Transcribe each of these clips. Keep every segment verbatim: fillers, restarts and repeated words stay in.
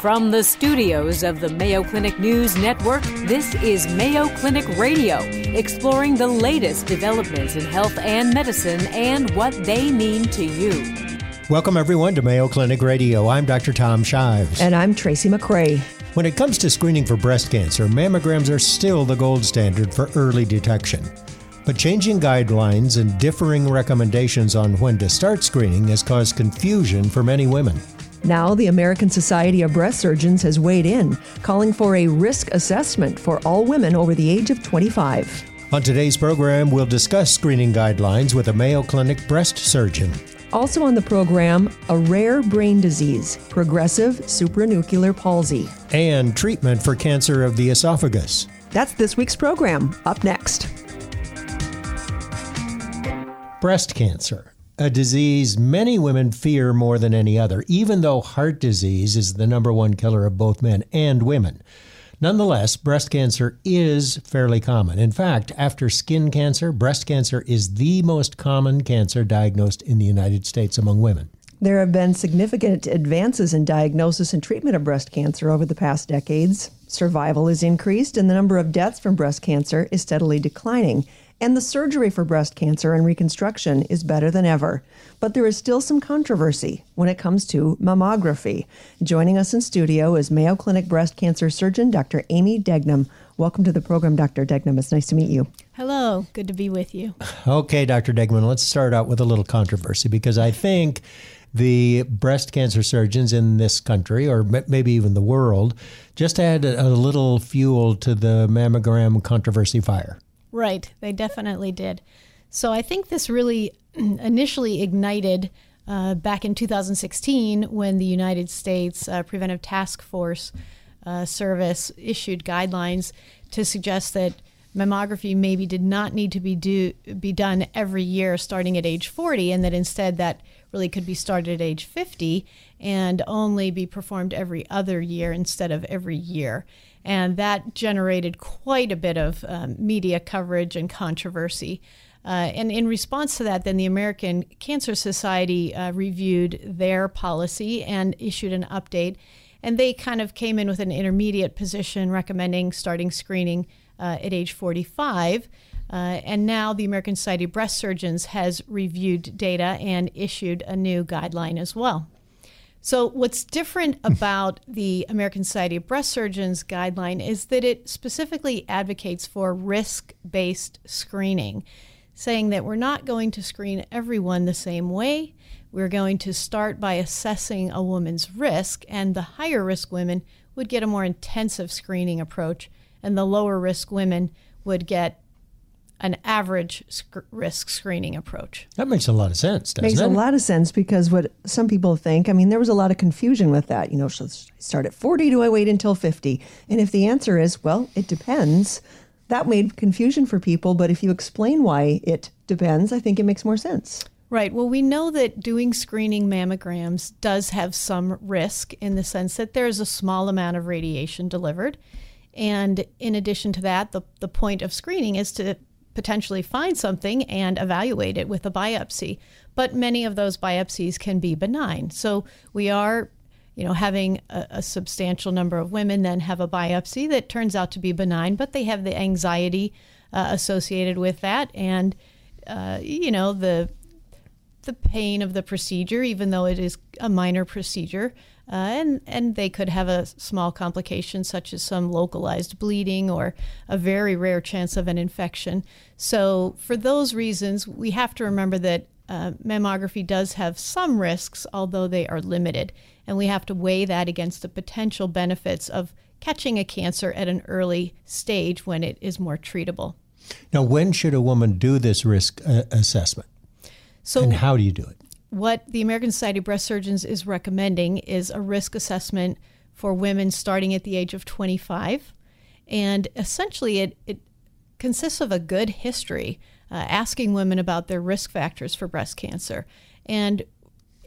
From the studios of the Mayo Clinic News Network, this is Mayo Clinic Radio, exploring the latest developments in health and medicine and what they mean to you. Welcome, everyone, to Mayo Clinic Radio. I'm Doctor Tom Shives. And I'm Tracy McRae. When it comes to screening for breast cancer, mammograms are still the gold standard for early detection. But changing guidelines and differing recommendations on when to start screening has caused confusion for many women. Now, the American Society of Breast Surgeons has weighed in, calling for a risk assessment for all women over the age of twenty-five. On today's program, we'll discuss screening guidelines with a Mayo Clinic breast surgeon. Also on the program, a rare brain disease, progressive supranuclear palsy. And treatment for cancer of the esophagus. That's this week's program. Up next. Breast cancer, a disease many women fear more than any other, even though heart disease is the number one killer of both men and women. Nonetheless, breast cancer is fairly common. In fact, after skin cancer, breast cancer is the most common cancer diagnosed in the United States among women. There have been significant advances in diagnosis and treatment of breast cancer over the past decades. Survival is increased, and the number of deaths from breast cancer is steadily declining. And the surgery for breast cancer and reconstruction is better than ever. But there is still some controversy when it comes to mammography. Joining us in studio is Mayo Clinic breast cancer surgeon, Doctor Amy Degnim. Welcome to the program, Doctor Degnim. It's nice to meet you. Hello. Good to be with you. Okay, Doctor Degnim, let's start out with a little controversy, because I think the breast cancer surgeons in this country, or maybe even the world, just add a little fuel to the mammogram controversy fire. Right, they definitely did. So I think this really initially ignited uh, back in two thousand sixteen when the United States uh, Preventive Task Force uh, Service issued guidelines to suggest that mammography maybe did not need to be do, be done every year starting at age forty, and that instead that really could be started at age fifty and only be performed every other year instead of every year. And that generated quite a bit of um, media coverage and controversy. Uh, and in response to that, then the American Cancer Society uh, reviewed their policy and issued an update. And they kind of came in with an intermediate position recommending starting screening uh, at age forty-five. Uh, and now the American Society of Breast Surgeons has reviewed data and issued a new guideline as well. So what's different about the American Society of Breast Surgeons guideline is that it specifically advocates for risk-based screening, saying that we're not going to screen everyone the same way. We're going to start by assessing a woman's risk, and the higher risk women would get a more intensive screening approach, and the lower risk women would get an average sc- risk screening approach. That makes a lot of sense, doesn't it? Makes a lot of sense, because what some people think, I mean, there was a lot of confusion with that. You know, should I start at forty? Do I wait until fifty? And if the answer is, well, it depends, that made confusion for people. But if you explain why it depends, I think it makes more sense. Right. Well, we know that doing screening mammograms does have some risk in the sense that there is a small amount of radiation delivered. And in addition to that, the, the point of screening is to potentially find something and evaluate it with a biopsy. But many of those biopsies can be benign. So we are, you know, having a, a substantial number of women then have a biopsy that turns out to be benign, but they have the anxiety uh, associated with that and, uh, you know, the the pain of the procedure, even though it is a minor procedure. Uh, and, and they could have a small complication, such as some localized bleeding or a very rare chance of an infection. So for those reasons, we have to remember that uh, mammography does have some risks, although they are limited. And we have to weigh that against the potential benefits of catching a cancer at an early stage when it is more treatable. Now, when should a woman do this risk uh, assessment? So, and how do you do it? What the American Society of Breast Surgeons is recommending is a risk assessment for women starting at the age of twenty-five. And essentially, it, it consists of a good history, uh, asking women about their risk factors for breast cancer. And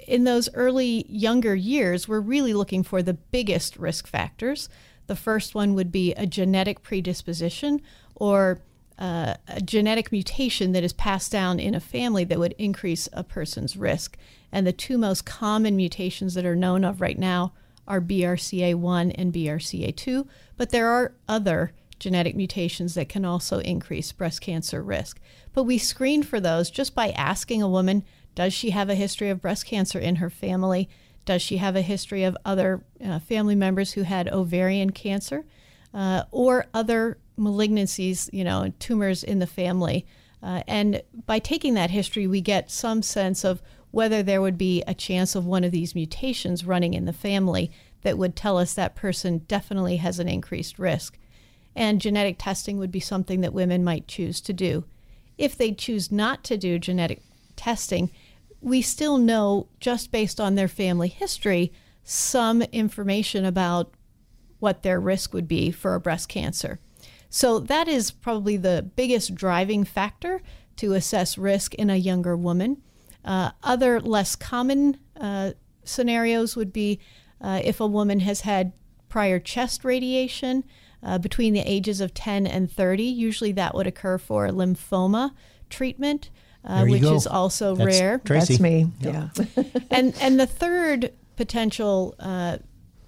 in those early younger years, we're really looking for the biggest risk factors. The first one would be a genetic predisposition or Uh, a genetic mutation that is passed down in a family that would increase a person's risk. And the two most common mutations that are known of right now are B R C A one and B R C A two, but there are other genetic mutations that can also increase breast cancer risk. But we screen for those just by asking a woman, does she have a history of breast cancer in her family? Does she have a history of other uh, family members who had ovarian cancer uh, or other malignancies, you know, tumors in the family? Uh, and by taking that history, we get some sense of whether there would be a chance of one of these mutations running in the family that would tell us that person definitely has an increased risk. And genetic testing would be something that women might choose to do. If they choose not to do genetic testing, we still know, just based on their family history, some information about what their risk would be for a breast cancer. So that is probably the biggest driving factor to assess risk in a younger woman. Uh, other less common uh, scenarios would be uh, if a woman has had prior chest radiation uh, between the ages of ten and thirty. Usually that would occur for lymphoma treatment. Uh, which go. is also That's rare. Tracy. That's me. Yeah. yeah. and and the third potential uh,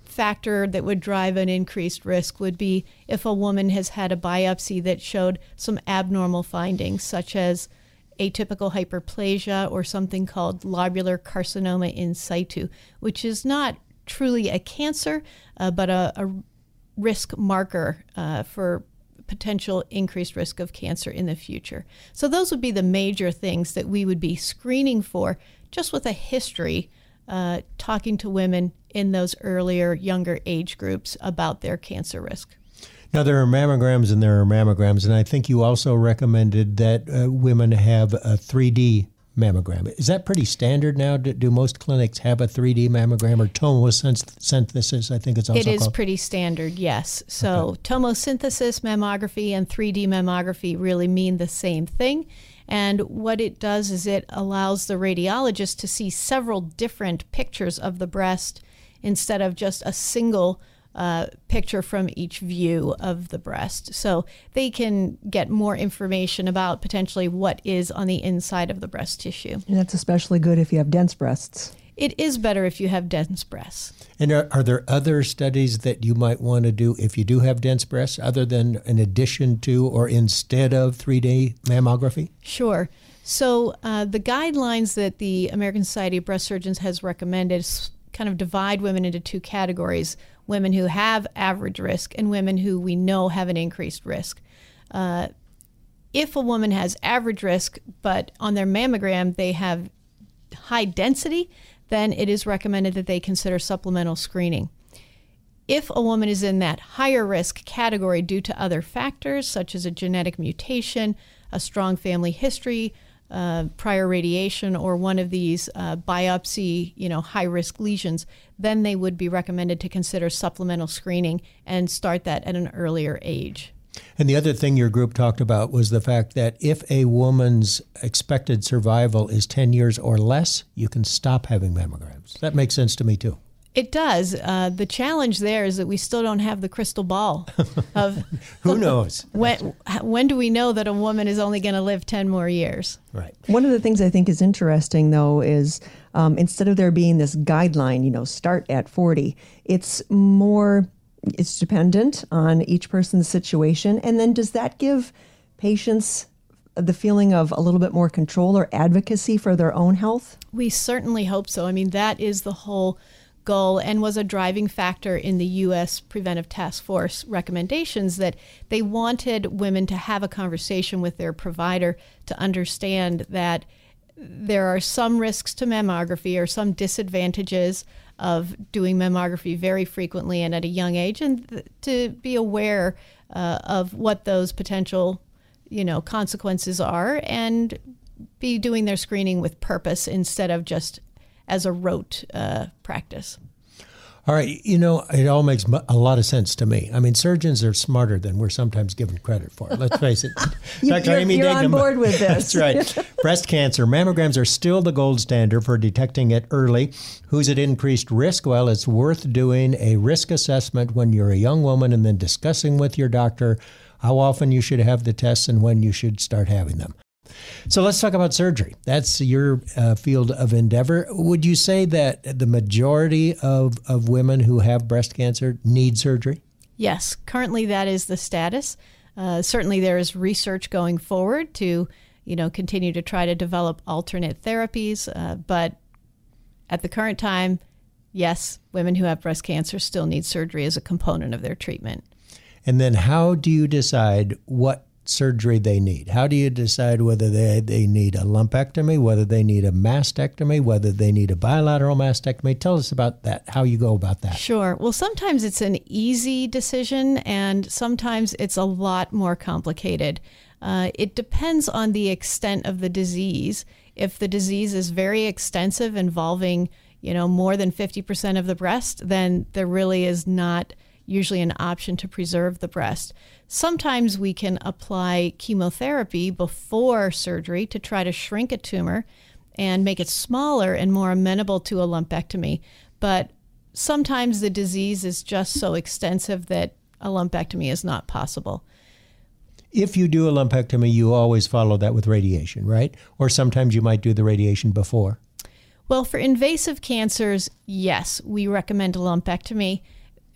factor that would drive an increased risk would be if a woman has had a biopsy that showed some abnormal findings, such as atypical hyperplasia or something called lobular carcinoma in situ, which is not truly a cancer, uh, but a, a risk marker uh, for potential increased risk of cancer in the future. So those would be the major things that we would be screening for just with a history, uh, talking to women in those earlier, younger age groups about their cancer risk. Now, there are mammograms and there are mammograms, and I think you also recommended that uh, women have a three D mammogram. Is that pretty standard now? Do, do most clinics have a three D mammogram or tomosynthesis? I think it's also It is called. pretty standard, yes. So okay. tomosynthesis mammography and three D mammography really mean the same thing. And what it does is it allows the radiologist to see several different pictures of the breast instead of just a single Uh, picture from each view of the breast. So they can get more information about potentially what is on the inside of the breast tissue. And that's especially good if you have dense breasts. It is better if you have dense breasts. And are, are there other studies that you might want to do if you do have dense breasts, other than in addition to or instead of three D mammography? Sure. So uh, the guidelines that the American Society of Breast Surgeons has recommended kind of divide women into two categories: women who have average risk and women who we know have an increased risk. Uh, if a woman has average risk, but on their mammogram they have high density, then it is recommended that they consider supplemental screening. If a woman is in that higher risk category due to other factors, such as a genetic mutation, a strong family history, Uh, prior radiation, or one of these uh, biopsy, you know, high-risk lesions, then they would be recommended to consider supplemental screening and start that at an earlier age. And the other thing your group talked about was the fact that if a woman's expected survival is ten years or less, you can stop having mammograms. That makes sense to me, too. It does. Uh, the challenge there is that we still don't have the crystal ball of who knows when. When do we know that a woman is only going to live ten more years? Right. One of the things I think is interesting, though, is um, instead of there being this guideline, you know, start at forty, it's more it's dependent on each person's situation. And then does that give patients the feeling of a little bit more control or advocacy for their own health? We certainly hope so. I mean, that is the whole goal, and was a driving factor in the U S Preventive Task Force recommendations, that they wanted women to have a conversation with their provider to understand that there are some risks to mammography or some disadvantages of doing mammography very frequently and at a young age, and th- to be aware uh, of what those potential, you know, consequences are, and be doing their screening with purpose instead of just as a rote uh, practice. All right. You know, it all makes a lot of sense to me. I mean, surgeons are smarter than we're sometimes given credit for. Let's face it. you, Doctor You're, Amy you're Degnim, on board with this. That's right. Breast cancer. Mammograms are still the gold standard for detecting it early. Who's at increased risk? Well, it's worth doing a risk assessment when you're a young woman and then discussing with your doctor how often you should have the tests and when you should start having them. So let's talk about surgery. That's your uh, field of endeavor. Would you say that the majority of, of women who have breast cancer need surgery? Yes. Currently, that is the status. Uh, certainly, there is research going forward to, you know, continue to try to develop alternate therapies. Uh, but at the current time, yes, women who have breast cancer still need surgery as a component of their treatment. And then how do you decide what surgery they need? How do you decide whether they, they need a lumpectomy, whether they need a mastectomy, whether they need a bilateral mastectomy? Tell us about that, how you go about that. Sure. Well, sometimes it's an easy decision and sometimes it's a lot more complicated. Uh, it depends on the extent of the disease. If the disease is very extensive, involving, you know, more than fifty percent of the breast, then there really is not usually an option to preserve the breast. Sometimes we can apply chemotherapy before surgery to try to shrink a tumor and make it smaller and more amenable to a lumpectomy. But sometimes the disease is just so extensive that a lumpectomy is not possible. If you do a lumpectomy, you always follow that with radiation, right? Or sometimes you might do the radiation before. Well, for invasive cancers, yes, we recommend a lumpectomy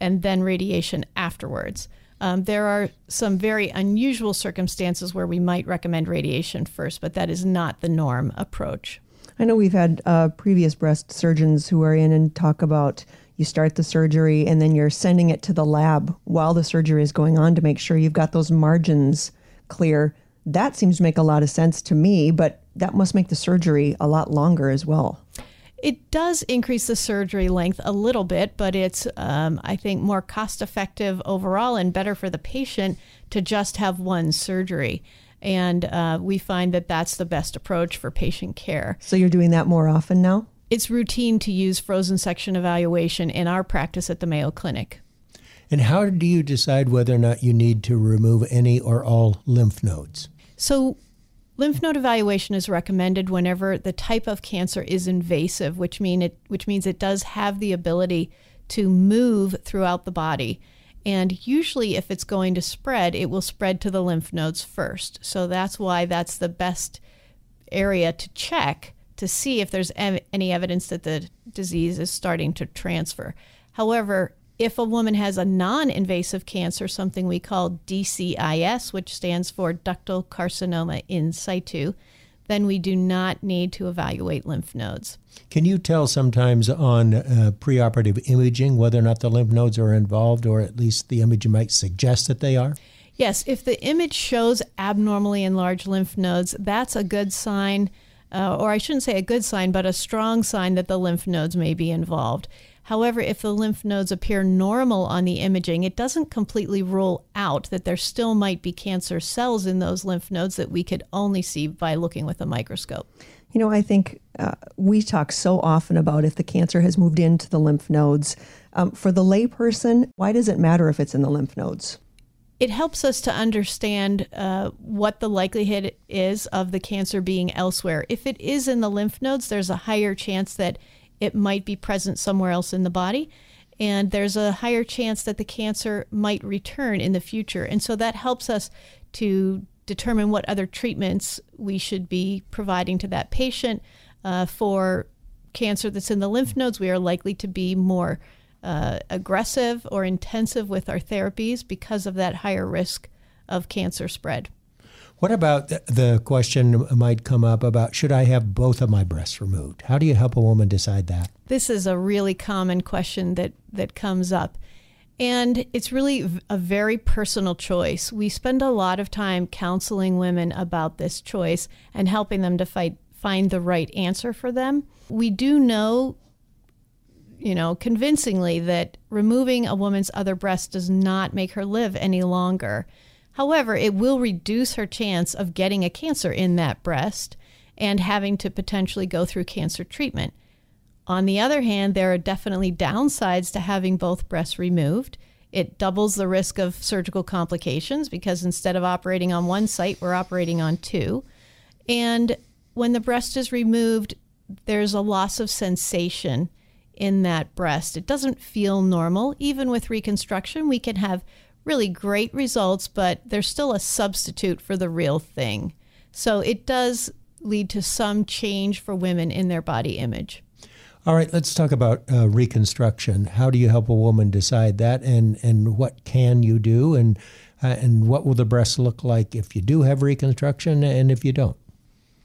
and then radiation afterwards. Um, there are some very unusual circumstances where we might recommend radiation first, but that is not the norm approach. I know we've had uh, previous breast surgeons who are in and talk about you start the surgery and then you're sending it to the lab while the surgery is going on to make sure you've got those margins clear. That seems to make a lot of sense to me, but that must make the surgery a lot longer as well. It does increase the surgery length a little bit, but it's, um, I think, more cost-effective overall and better for the patient to just have one surgery. And uh, we find that that's the best approach for patient care. So you're doing that more often now? It's routine to use frozen section evaluation in our practice at the Mayo Clinic. And how do you decide whether or not you need to remove any or all lymph nodes? So lymph node evaluation is recommended whenever the type of cancer is invasive, which mean it, which means it does have the ability to move throughout the body. And usually if it's going to spread, it will spread to the lymph nodes first. So that's why that's the best area to check to see if there's ev- any evidence that the disease is starting to transfer. However, if a woman has a non-invasive cancer, something we call D C I S, which stands for ductal carcinoma in situ, then we do not need to evaluate lymph nodes. Can you tell sometimes on uh, preoperative imaging whether or not the lymph nodes are involved, or at least the image might suggest that they are? Yes, if the image shows abnormally enlarged lymph nodes, that's a good sign, uh, or I shouldn't say a good sign, but a strong sign that the lymph nodes may be involved. However, if the lymph nodes appear normal on the imaging, it doesn't completely rule out that there still might be cancer cells in those lymph nodes that we could only see by looking with a microscope. You know, I think uh, we talk so often about if the cancer has moved into the lymph nodes. Um, for the layperson, why does it matter if it's in the lymph nodes? It helps us to understand uh, what the likelihood is of the cancer being elsewhere. If it is in the lymph nodes, there's a higher chance that it might be present somewhere else in the body, and there's a higher chance that the cancer might return in the future. And so that helps us to determine what other treatments we should be providing to that patient. Uh, for cancer that's in the lymph nodes, we are likely to be more uh, aggressive or intensive with our therapies because of that higher risk of cancer spread. What about the question might come up about, should I have both of my breasts removed? How do you help a woman decide that? This is a really common question that, that comes up. And it's really a very personal choice. We spend a lot of time counseling women about this choice and helping them to fight, find the right answer for them. We do know, you know, convincingly that removing a woman's other breast does not make her live any longer. However, it will reduce her chance of getting a cancer in that breast and having to potentially go through cancer treatment. On the other hand, there are definitely downsides to having both breasts removed. It doubles the risk of surgical complications because instead of operating on one site, we're operating on two. And when the breast is removed, there's a loss of sensation in that breast. It doesn't feel normal. Even with reconstruction, we can have really great results, but they're still a substitute for the real thing. So it does lead to some change for women in their body image. All right, let's talk about uh, reconstruction. How do you help a woman decide that, and, and what can you do, and, uh, and what will the breast look like if you do have reconstruction and if you don't?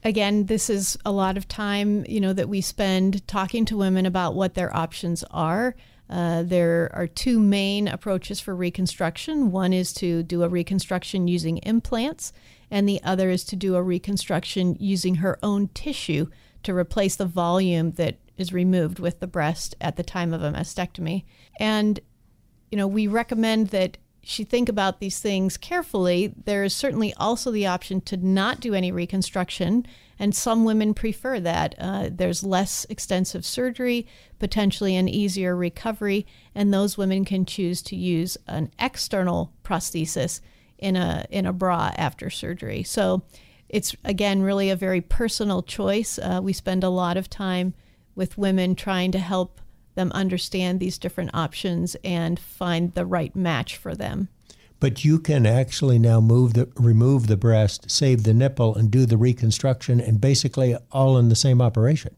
Again, this is a lot of time, you know, that we spend talking to women about what their options are. Uh, there are two main approaches for reconstruction. One is to do a reconstruction using implants, and the other is to do a reconstruction using her own tissue to replace the volume that is removed with the breast at the time of a mastectomy. And, you know, we recommend that she think about these things carefully. There is certainly also the option to not do any reconstruction, and some women prefer that. Uh, there's less extensive surgery, potentially an easier recovery, and those women can choose to use an external prosthesis in a in a bra after surgery. So it's, again, really a very personal choice. Uh, we spend a lot of time with women trying to help them understand these different options and find the right match for them. But you can actually now move the, remove the breast, save the nipple, and do the reconstruction, and basically all in the same operation.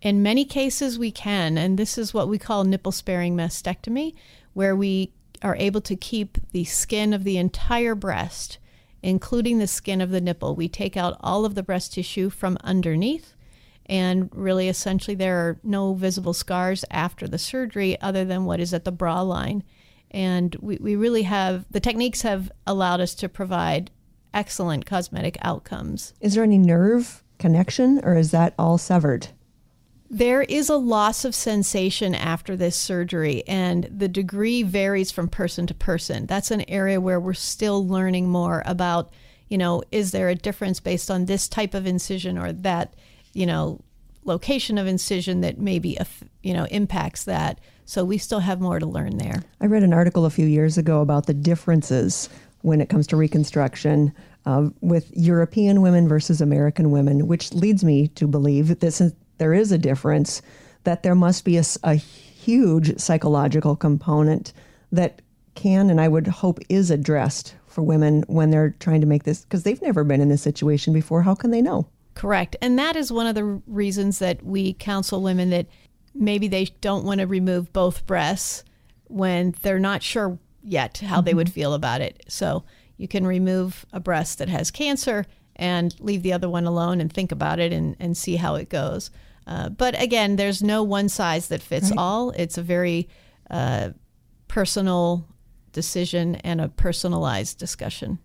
In many cases we can, and this is what we call nipple-sparing mastectomy, where we are able to keep the skin of the entire breast, including the skin of the nipple. We take out all of the breast tissue from underneath, and really, essentially, there are no visible scars after the surgery other than what is at the bra line. And we, we really have, the techniques have allowed us to provide excellent cosmetic outcomes. Is there any nerve connection, or is that all severed? There is a loss of sensation after this surgery, and the degree varies from person to person. That's an area where we're still learning more about, you know, is there a difference based on this type of incision or that, you know, location of incision that maybe, you know, impacts that. So we still have more to learn there. I read an article a few years ago about the differences when it comes to reconstruction uh, with European women versus American women, which leads me to believe that this is, there is a difference, that there must be a, a huge psychological component that can, and I would hope is, addressed for women when they're trying to make this, because they've never been in this situation before. How can they know? Correct. And that is one of the reasons that we counsel women that maybe they don't want to remove both breasts when they're not sure yet how mm-hmm. they would feel about it. So you can remove a breast that has cancer and leave the other one alone and think about it and, and see how it goes. Uh, but again, there's no one size that fits right. all. It's a very uh, personal decision and a personalized discussion.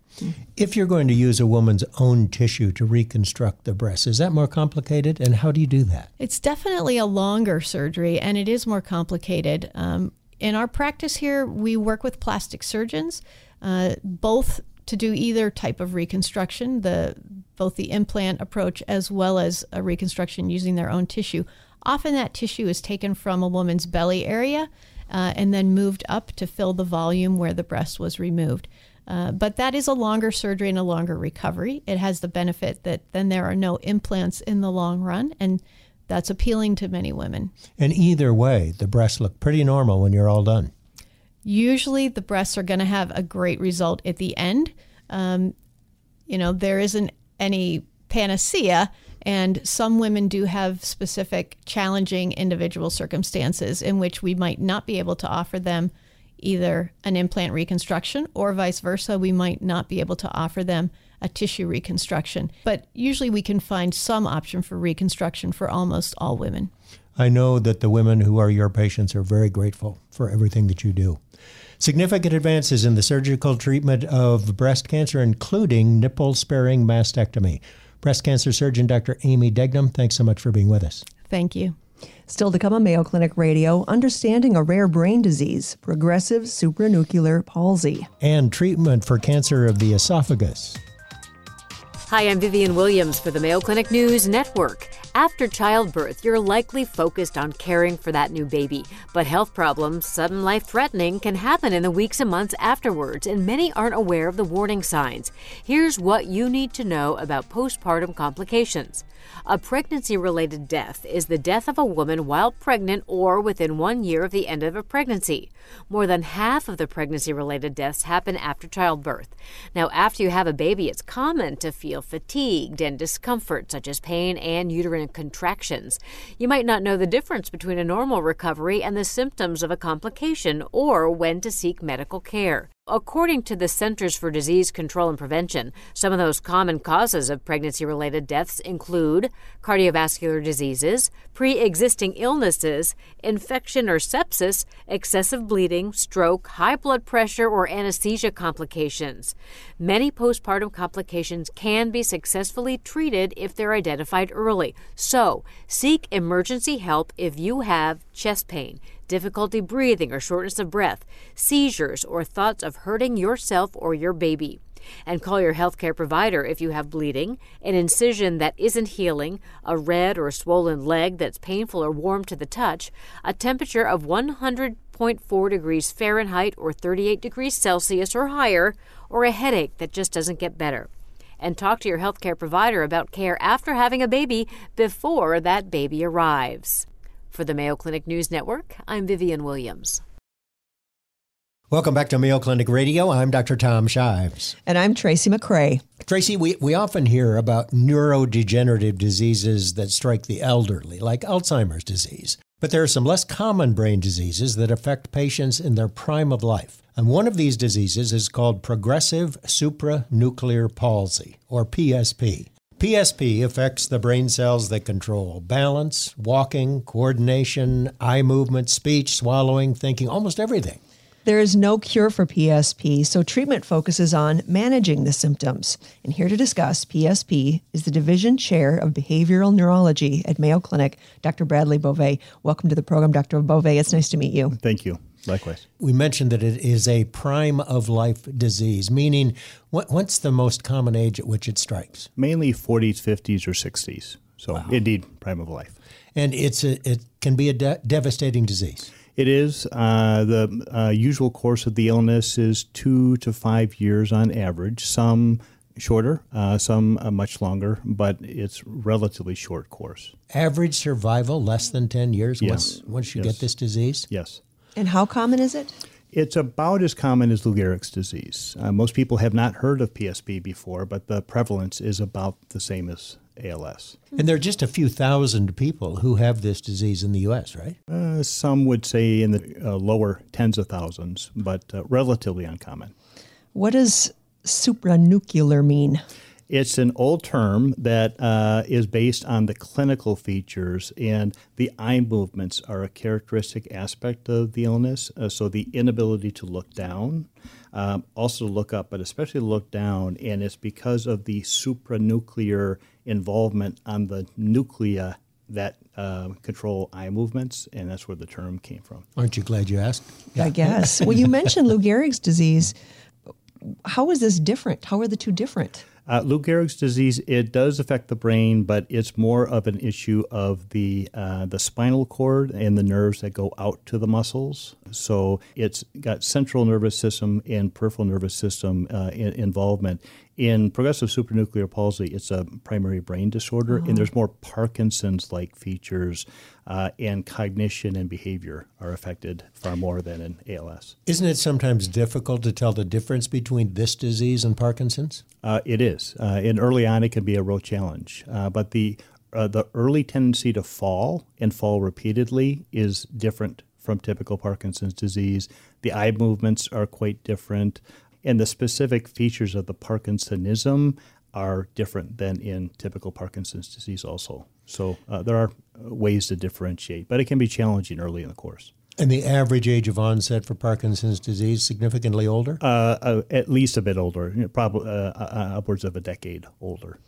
If you're going to use a woman's own tissue to reconstruct the breast, is that more complicated, and how do you do that? It's definitely a longer surgery, and it is more complicated. Um, in our practice here, we work with plastic surgeons, uh, both to do either type of reconstruction, the both the implant approach as well as a reconstruction using their own tissue. Often that tissue is taken from a woman's belly area Uh, and then moved up to fill the volume where the breast was removed. Uh, but that is a longer surgery and a longer recovery. It has the benefit that then there are no implants in the long run, and that's appealing to many women. And either way, the breasts look pretty normal when you're all done. Usually the breasts are going to have a great result at the end. Um, you know, there isn't any panacea, and some women do have specific challenging individual circumstances in which we might not be able to offer them either an implant reconstruction, or vice versa, we might not be able to offer them a tissue reconstruction. But usually we can find some option for reconstruction for almost all women. I know that the women who are your patients are very grateful for everything that you do. Significant advances in the surgical treatment of breast cancer, including nipple-sparing mastectomy. Breast cancer surgeon Doctor Amy Degnim, thanks so much for being with us. Thank you. Still to come on Mayo Clinic Radio, understanding a rare brain disease, progressive supranuclear palsy, and treatment for cancer of the esophagus. Hi, I'm Vivian Williams for the Mayo Clinic News Network. After childbirth, you're likely focused on caring for that new baby. But health problems, sudden life-threatening, can happen in the weeks and months afterwards, and many aren't aware of the warning signs. Here's what you need to know about postpartum complications. A pregnancy-related death is the death of a woman while pregnant or within one year of the end of a pregnancy. More than half of the pregnancy-related deaths happen after childbirth. Now, after you have a baby, it's common to feel fatigued and discomfort, such as pain and uterine contractions. You might not know the difference between a normal recovery and the symptoms of a complication or when to seek medical care. According to the Centers for Disease Control and Prevention, some of those common causes of pregnancy-related deaths include cardiovascular diseases, pre-existing illnesses, infection or sepsis, excessive bleeding, stroke, high blood pressure, or anesthesia complications. Many postpartum complications can be successfully treated if they're identified early. So, seek emergency help if you have chest pain, difficulty breathing or shortness of breath, seizures, or thoughts of hurting yourself or your baby. And call your healthcare provider if you have bleeding, an incision that isn't healing, a red or swollen leg that's painful or warm to the touch, a temperature of one hundred point four degrees Fahrenheit or thirty-eight degrees Celsius or higher, or a headache that just doesn't get better. And talk to your healthcare provider about care after having a baby, before that baby arrives. For the Mayo Clinic News Network, I'm Vivian Williams. Welcome back to Mayo Clinic Radio. I'm Doctor Tom Shives. And I'm Tracy McCrae. Tracy, we, we often hear about neurodegenerative diseases that strike the elderly, like Alzheimer's disease. But there are some less common brain diseases that affect patients in their prime of life. And one of these diseases is called progressive supranuclear palsy, or P S P. P S P affects the brain cells that control balance, walking, coordination, eye movement, speech, swallowing, thinking, almost everything. There is no cure for P S P, so treatment focuses on managing the symptoms. And here to discuss P S P is the Division Chair of Behavioral Neurology at Mayo Clinic, Doctor Bradley Beauvais. Welcome to the program, Doctor Beauvais. It's nice to meet you. Thank you. Likewise. We mentioned that it is a prime of life disease, meaning what, what's the most common age at which it strikes? Mainly forties, fifties, or sixties. So wow. Indeed, prime of life. And it's a, it can be a de- devastating disease. It is. Uh, the uh, usual course of the illness is two to five years on average, some shorter, uh, some uh, much longer, but it's relatively short course. Average survival, less than ten years yes. once, once you yes. get this disease? Yes. And how common is it? It's about as common as Lou Gehrig's disease. Uh, most people have not heard of P S P before, but the prevalence is about the same as A L S. And there are just a few thousand people who have this disease in the U S, right? Uh, some would say in the uh, lower tens of thousands, but uh, relatively uncommon. What does supranuclear mean? It's an old term that uh, is based on the clinical features, and the eye movements are a characteristic aspect of the illness. Uh, so the inability to look down, um, also to look up, but especially to look down, and it's because of the supranuclear involvement on the nuclei that uh, control eye movements, and that's where the term came from. Aren't you glad you asked? Yeah. I guess. Well, you mentioned Lou Gehrig's disease. How is this different? How are the two different? Uh, Lou Gehrig's disease, it does affect the brain, but it's more of an issue of the uh, the spinal cord and the nerves that go out to the muscles. So it's got central nervous system and peripheral nervous system uh, in- involvement. In progressive supranuclear palsy, it's a primary brain disorder, oh. and there's more Parkinson's-like features, uh, and cognition and behavior are affected far more than in A L S. Isn't it sometimes difficult to tell the difference between this disease and Parkinson's? Uh, it is. Uh, and early on, it can be a real challenge. Uh, but the uh, the early tendency to fall and fall repeatedly is different from typical Parkinson's disease. The eye movements are quite different. And the specific features of the Parkinsonism are different than in typical Parkinson's disease also. So uh, there are ways to differentiate, but it can be challenging early in the course. And the average age of onset for Parkinson's disease, significantly older? Uh, uh, at least a bit older, you know, probably uh, uh, upwards of a decade older.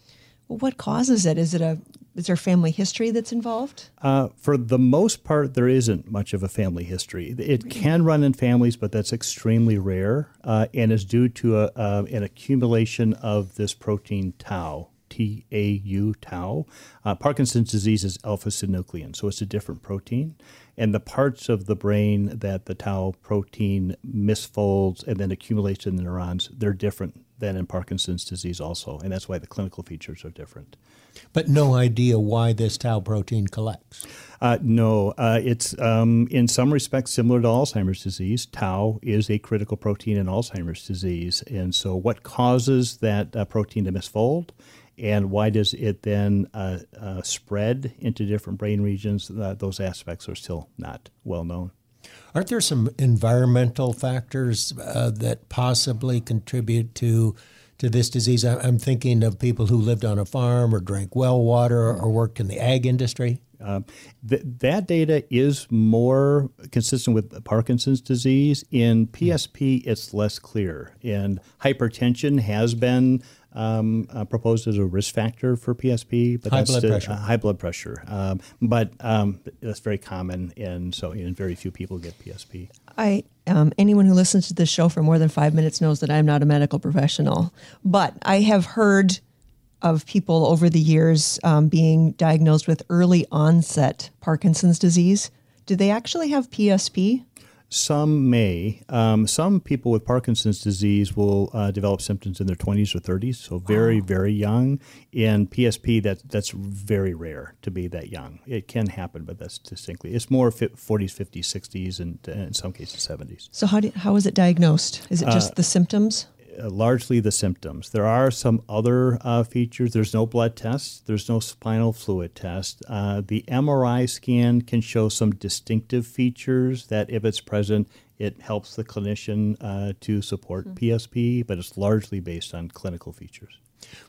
Well, what causes it? Is it a Is there family history that's involved? Uh, for the most part, there isn't much of a family history. It really? can run in families, but that's extremely rare, uh, and is due to a, uh, an accumulation of this protein tau T A U, tau. Uh, Parkinson's disease is alpha-synuclein, so it's a different protein. And the parts of the brain that the tau protein misfolds and then accumulates in the neurons, they're different than in Parkinson's disease also. And that's why the clinical features are different. But no idea why this tau protein collects? Uh, no. Uh, it's um, in some respects similar to Alzheimer's disease. Tau is a critical protein in Alzheimer's disease. And so what causes that uh, protein to misfold? And why does it then uh, uh, spread into different brain regions? Uh, those aspects are still not well known. Aren't there some environmental factors uh, that possibly contribute to to this disease? I'm thinking of people who lived on a farm or drank well water or worked in the ag industry. Uh, th- that data is more consistent with Parkinson's disease. In P S P, it's less clear. And hypertension has been Um, uh, proposed as a risk factor for P S P, but high that's blood still, pressure. Uh, high blood pressure, um, but um, that's very common, and so and very few people get P S P. I um, anyone who listens to this show for more than five minutes knows that I'm not a medical professional, but I have heard of people over the years um, being diagnosed with early onset Parkinson's disease. Do they actually have P S P? Some may. Um, some people with Parkinson's disease will uh, develop symptoms in their twenties or thirties, so very, wow. very young. And P S P, that, that's very rare to be that young. It can happen, but that's distinctly. It's more forties, fifties, sixties, and uh, in some cases seventies. So how do, how is it diagnosed? Is it just uh, the symptoms? Largely the symptoms. There are some other uh, features. There's no blood test. There's no spinal fluid test. Uh, the M R I scan can show some distinctive features that, if it's present, it helps the clinician uh, to support mm-hmm. P S P, but it's largely based on clinical features.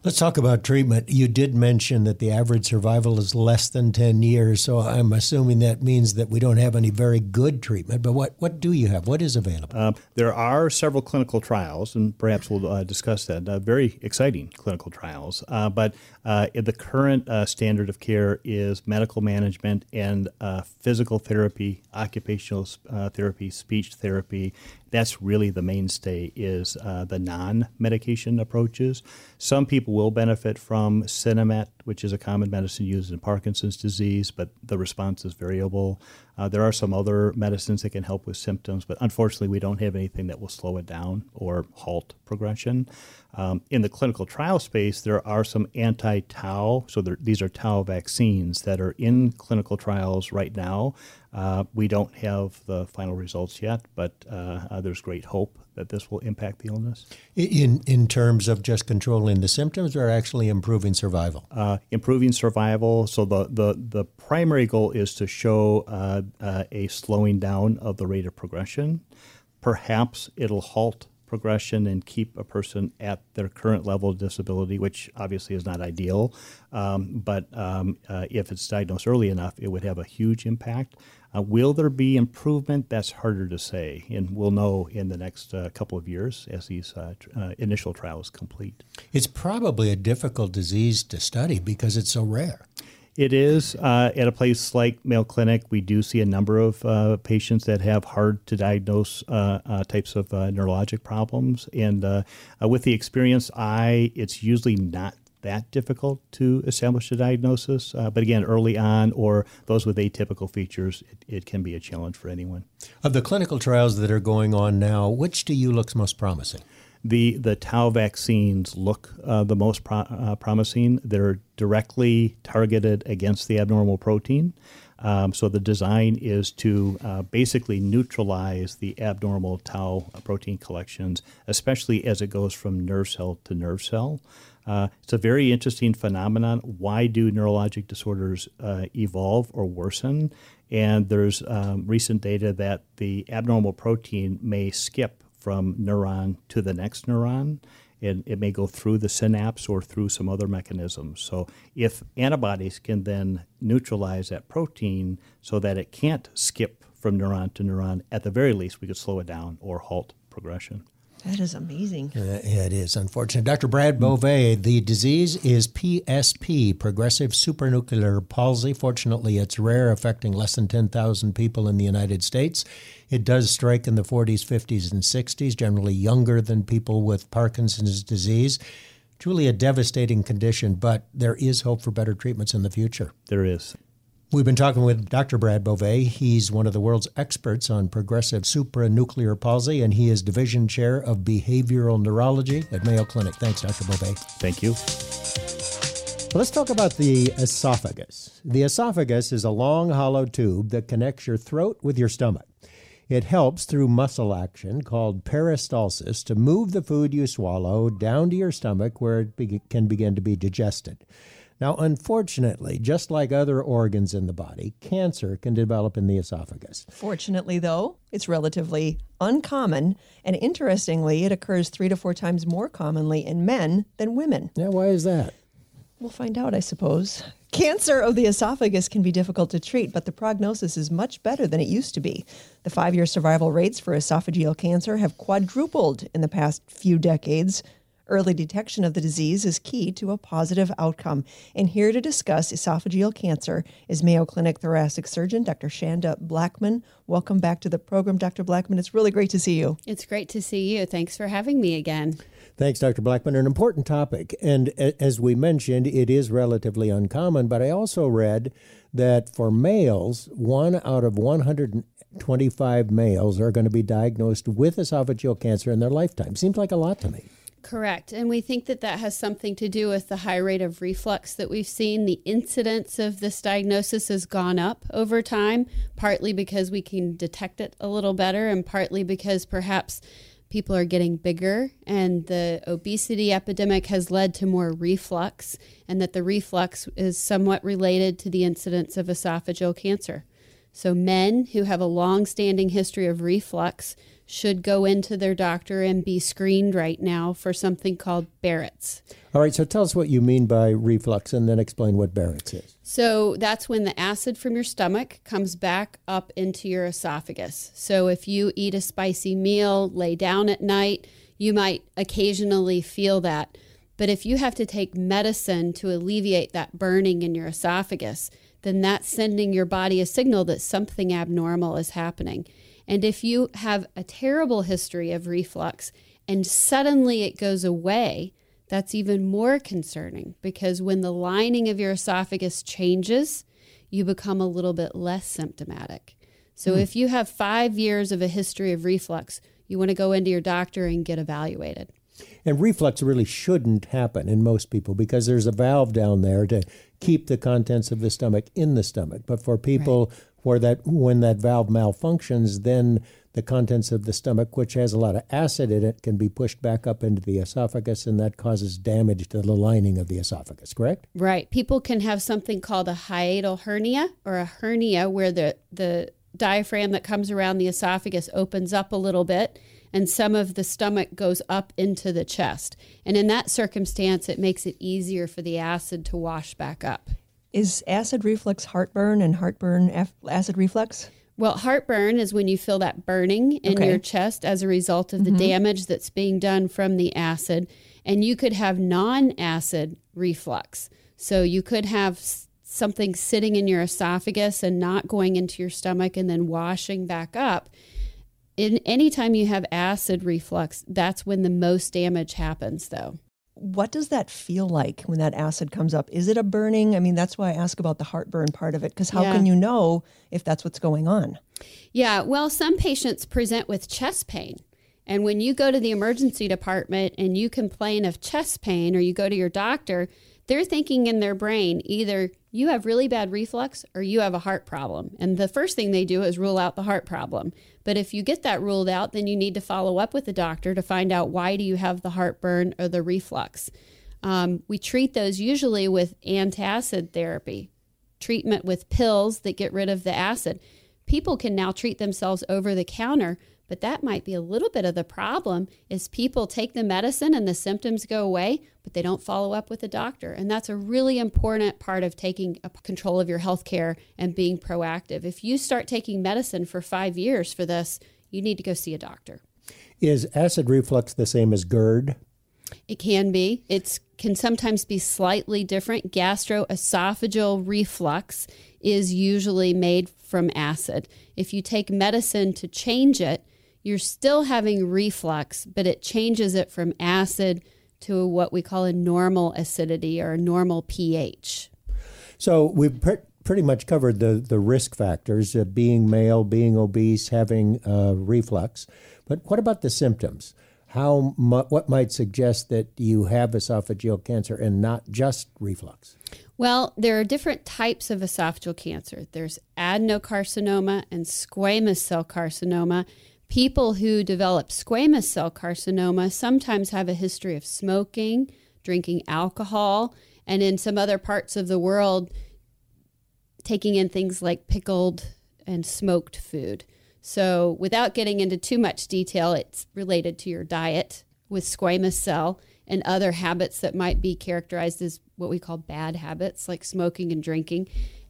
Let's talk about treatment. You did mention that the average survival is less than ten years, so I'm assuming that means that we don't have any very good treatment. But what, what do you have? What is available? Uh, there are several clinical trials, and perhaps we'll uh, discuss that, uh, very exciting clinical trials. Uh, but uh, the current uh, standard of care is medical management and uh, physical therapy, occupational uh, therapy, speech therapy. That's really the mainstay, is uh, the non-medication approaches. Some people will benefit from Sinemet, which is a common medicine used in Parkinson's disease, but the response is variable. Uh, there are some other medicines that can help with symptoms, but unfortunately we don't have anything that will slow it down or halt progression. Um, in the clinical trial space, there are some anti-tau, so there, these are tau vaccines that are in clinical trials right now. Uh, we don't have the final results yet, but uh, uh, there's great hope that this will impact the illness. In in terms of just controlling the symptoms or actually improving survival? Uh, improving survival. So the, the, the primary goal is to show uh, uh, a slowing down of the rate of progression. Perhaps it'll halt progression and keep a person at their current level of disability, which obviously is not ideal. Um, but um, uh, if it's diagnosed early enough, it would have a huge impact. Uh, will there be improvement? That's harder to say, and we'll know in the next uh, couple of years as these uh, tr- uh, initial trials complete. It's probably a difficult disease to study because it's so rare. It is. Uh, at a place like Mayo Clinic, we do see a number of uh, patients that have hard-to-diagnose uh, uh, types of uh, neurologic problems. And uh, uh, with the experienced eye, it's usually not that difficult to establish a diagnosis. Uh, but again, early on, or those with atypical features, it, it can be a challenge for anyone. Of the clinical trials that are going on now, which to you looks most promising? The the tau vaccines look uh, the most pro- uh, promising. They're directly targeted against the abnormal protein. Um, so the design is to uh, basically neutralize the abnormal tau protein collections, especially as it goes from nerve cell to nerve cell. Uh, it's a very interesting phenomenon. Why do neurologic disorders uh, evolve or worsen? And there's um, recent data that the abnormal protein may skip from neuron to the next neuron, and it may go through the synapse or through some other mechanism. So if antibodies can then neutralize that protein so that it can't skip from neuron to neuron, at the very least, we could slow it down or halt progression. That is amazing. Uh, it is unfortunate. Doctor Brad Beauvais, the disease is P S P, progressive supranuclear palsy. Fortunately, it's rare, affecting less than ten thousand people in the United States. It does strike in the forties, fifties, and sixties, generally younger than people with Parkinson's disease. truly a devastating condition, but there is hope for better treatments in the future. There is. We've been talking with Doctor Brad Beauvais. He's one of the world's experts on progressive supranuclear palsy, and he is division chair of behavioral neurology at Mayo Clinic. Thanks, Doctor Beauvais. Thank you. Let's talk about the esophagus. The esophagus is a long, hollow tube that connects your throat with your stomach. It helps through muscle action called peristalsis to move the food you swallow down to your stomach where it be- can begin to be digested. Now, unfortunately, just like other organs in the body, cancer can develop in the esophagus. Fortunately, though, it's relatively uncommon, and interestingly, it occurs three to four times more commonly in men than women. Yeah, why is that? We'll find out, I suppose. Cancer of the esophagus can be difficult to treat, but the prognosis is much better than it used to be. The five-year survival rates for esophageal cancer have quadrupled in the past few decades. Early detection of the disease is key to a positive outcome. And here to discuss esophageal cancer is Mayo Clinic thoracic surgeon, Doctor Shanda Blackmon. Welcome back to the program, Doctor Blackmon. It's really great to see you. It's great to see you. Thanks for having me again. Thanks, Doctor Blackmon. An important topic. And as we mentioned, it is relatively uncommon, but I also read that for males, one out of one hundred twenty-five males are going to be diagnosed with esophageal cancer in their lifetime. Seems like a lot to me. Correct. And we think that that has something to do with the high rate of reflux that we've seen. The incidence of this diagnosis has gone up over time, partly because we can detect it a little better and partly because perhaps people are getting bigger and the obesity epidemic has led to more reflux, and that the reflux is somewhat related to the incidence of esophageal cancer. So men who have a long-standing history of reflux should go into their doctor and be screened right now for something called Barrett's. All right, so tell us what you mean by reflux and then explain what Barrett's is. So that's when the acid from your stomach comes back up into your esophagus. So if you eat a spicy meal, lay down at night, you might occasionally feel that. But if you have to take medicine to alleviate that burning in your esophagus, then that's sending your body a signal that something abnormal is happening. And if you have a terrible history of reflux and suddenly it goes away, that's even more concerning, because when the lining of your esophagus changes, you become a little bit less symptomatic. So mm. if you have five years of a history of reflux, you want to go into your doctor and get evaluated. And reflux really shouldn't happen in most people because there's a valve down there to keep the contents of the stomach in the stomach. But for people right. where that when that valve malfunctions, then the contents of the stomach, which has a lot of acid in it, can be pushed back up into the esophagus, and that causes damage to the lining of the esophagus, correct? Right. People can have something called a hiatal hernia or a hernia where the, the diaphragm that comes around the esophagus opens up a little bit, and some of the stomach goes up into the chest. And in that circumstance, it makes it easier for the acid to wash back up. Is acid reflux heartburn and heartburn af- acid reflux? Well, heartburn is when you feel that burning in okay. your chest as a result of the mm-hmm. damage that's being done from the acid. And you could have non-acid reflux. So you could have s- something sitting in your esophagus and not going into your stomach and then washing back up. In anytime you have acid reflux, that's when the most damage happens, though. What does that feel like when that acid comes up? Is it a burning? I mean, that's why I ask about the heartburn part of it, because how yeah. can you know if that's what's going on? Yeah, well, some patients present with chest pain. And when you go to the emergency department and you complain of chest pain or you go to your doctor, they're thinking in their brain, either you have really bad reflux or you have a heart problem. And the first thing they do is rule out the heart problem. But if you get that ruled out, then you need to follow up with the doctor to find out why do you have the heartburn or the reflux. Um, we treat those usually with antacid therapy, treatment with pills that get rid of the acid. People can now treat themselves over the counter, but that might be a little bit of the problem is people take the medicine and the symptoms go away, but they don't follow up with a doctor. And that's a really important part of taking control of your health care and being proactive. If you start taking medicine for five years for this, you need to go see a doctor. Is acid reflux the same as GERD? It can be. It can sometimes be slightly different. Gastroesophageal reflux is usually made from acid. If you take medicine to change it, you're still having reflux, but it changes it from acid to what we call a normal acidity or a normal pH. So we've pre- pretty much covered the, the risk factors, uh, being male, being obese, having uh, reflux. But what about the symptoms? How mu- what might suggest that you have esophageal cancer and not just reflux? Well, there are different types of esophageal cancer. There's adenocarcinoma and squamous cell carcinoma. People who develop squamous cell carcinoma sometimes have a history of smoking, drinking alcohol, and in some other parts of the world, taking in things like pickled and smoked food. So without getting into too much detail, it's related to your diet with squamous cell and other habits that might be characterized as what we call bad habits, like smoking and drinking.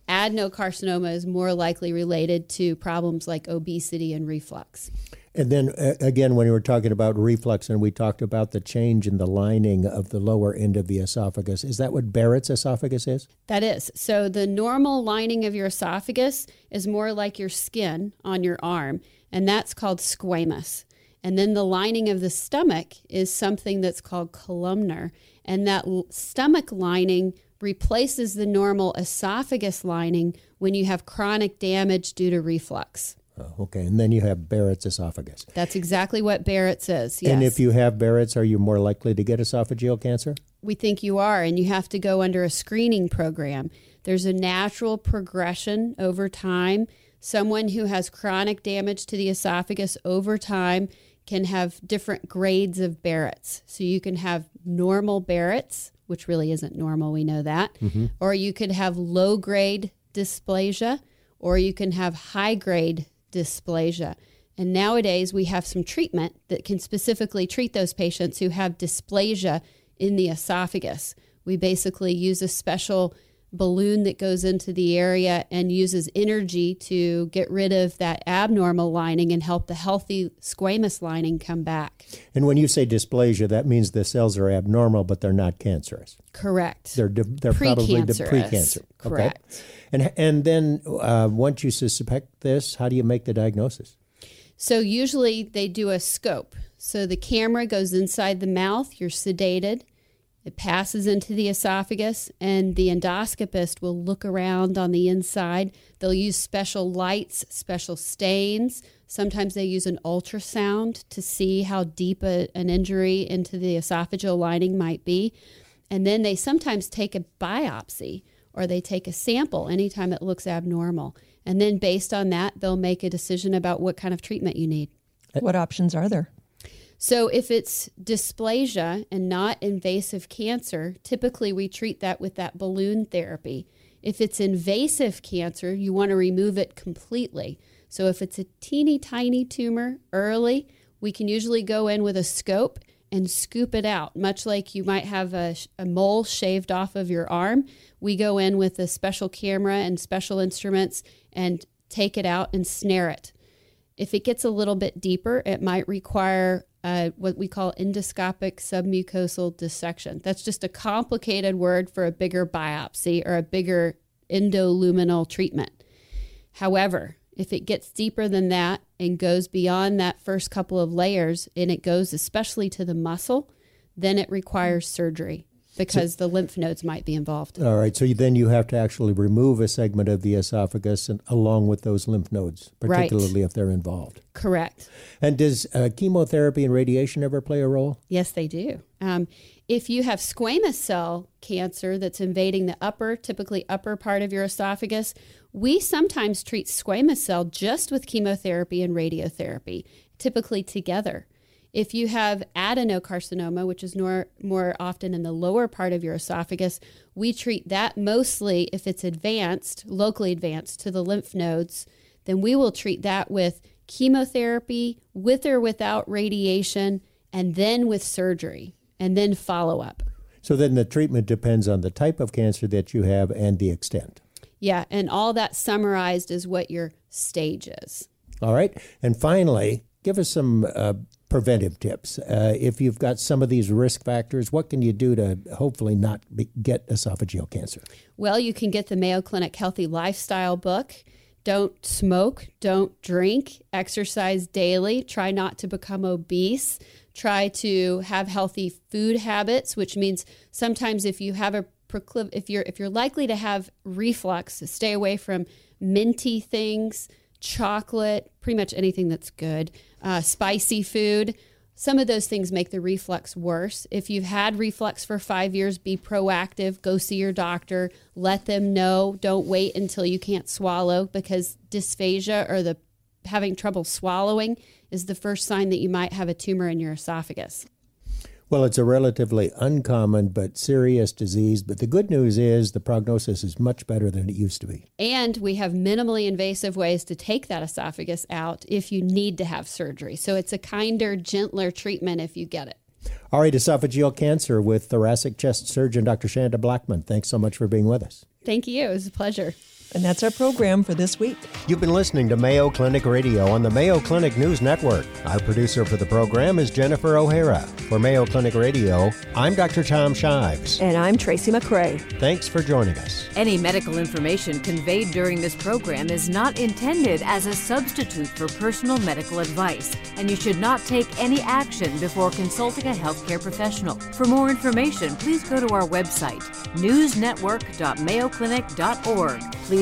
Adenocarcinoma is more likely related to problems like obesity and reflux. And then uh, again, when we were talking about reflux and we talked about the change in the lining of the lower end of the esophagus, is that what Barrett's esophagus is? That is. So the normal lining of your esophagus is more like your skin on your arm, and that's called squamous. And then the lining of the stomach is something that's called columnar, and that l- stomach lining replaces the normal esophagus lining when you have chronic damage due to reflux. Oh, okay, and then you have Barrett's esophagus. That's exactly what Barrett's is, yes. And if you have Barrett's, are you more likely to get esophageal cancer? We think you are, and you have to go under a screening program. There's a natural progression over time. Someone who has chronic damage to the esophagus over time can have different grades of Barrett's. So you can have normal Barrett's, which really isn't normal, we know that, mm-hmm. or you could have low-grade dysplasia, or you can have high-grade dysplasia. And nowadays, we have some treatment that can specifically treat those patients who have dysplasia in the esophagus. We basically use a special balloon that goes into the area and uses energy to get rid of that abnormal lining and help the healthy squamous lining come back. And when you say dysplasia, that means the cells are abnormal, but they're not cancerous. Correct. They're de- they're probably de- pre-cancer. Correct. Okay. And and then uh, once you suspect this, how do you make the diagnosis? So usually they do a scope. So the camera goes inside the mouth. You're sedated. It passes into the esophagus, and the endoscopist will look around on the inside. They'll use special lights, special stains. Sometimes they use an ultrasound to see how deep a, an injury into the esophageal lining might be. And then they sometimes take a biopsy, or they take a sample anytime it looks abnormal. And then based on that, they'll make a decision about what kind of treatment you need. What options are there? So if it's dysplasia and not invasive cancer, typically we treat that with that balloon therapy. If it's invasive cancer, you want to remove it completely. So if it's a teeny tiny tumor early, we can usually go in with a scope and scoop it out. Much like you might have a, a mole shaved off of your arm, we go in with a special camera and special instruments and take it out and snare it. If it gets a little bit deeper, it might require Uh, what we call endoscopic submucosal dissection. That's just a complicated word for a bigger biopsy or a bigger endoluminal treatment. However, if it gets deeper than that and goes beyond that first couple of layers, and it goes especially to the muscle, then it requires surgery because so, the lymph nodes might be involved. All right, so then you have to actually remove a segment of the esophagus and along with those lymph nodes, particularly right. if they're involved. Correct. And does uh, chemotherapy and radiation ever play a role? Yes, they do. Um, if you have squamous cell cancer that's invading the upper, typically upper part of your esophagus, we sometimes treat squamous cell just with chemotherapy and radiotherapy, typically together. If you have adenocarcinoma, which is more, more often in the lower part of your esophagus, we treat that mostly if it's advanced, locally advanced to the lymph nodes, then we will treat that with chemotherapy, with or without radiation, and then with surgery, and then follow up. So then the treatment depends on the type of cancer that you have and the extent. Yeah, and all that summarized is what your stage is. All right, and finally, give us some uh, preventive tips. Uh, if you've got some of these risk factors, what can you do to hopefully not be, get esophageal cancer? Well, you can get the Mayo Clinic Healthy Lifestyle book. Don't smoke, don't drink, exercise daily, try not to become obese, try to have healthy food habits, which means sometimes if you have a procliv- if you're if you're likely to have reflux, stay away from minty things, chocolate, pretty much anything that's good, uh, spicy food. Some of those things make the reflux worse. If you've had reflux for five years, be proactive. Go see your doctor. Let them know. Don't wait until you can't swallow, because dysphagia, or the having trouble swallowing, is the first sign that you might have a tumor in your esophagus. Well, it's a relatively uncommon but serious disease. But the good news is the prognosis is much better than it used to be. And we have minimally invasive ways to take that esophagus out if you need to have surgery. So it's a kinder, gentler treatment if you get it. All right, esophageal cancer with thoracic chest surgeon Doctor Shanda Blackmon. Thanks so much for being with us. Thank you. It was a pleasure. And that's our program for this week. You've been listening to Mayo Clinic Radio on the Mayo Clinic News Network. Our producer for the program is Jennifer O'Hara. For Mayo Clinic Radio, I'm Doctor Tom Shives. And I'm Tracy McRae. Thanks for joining us. Any medical information conveyed during this program is not intended as a substitute for personal medical advice, and you should not take any action before consulting a healthcare professional. For more information, please go to our website, news network dot mayo clinic dot org. Please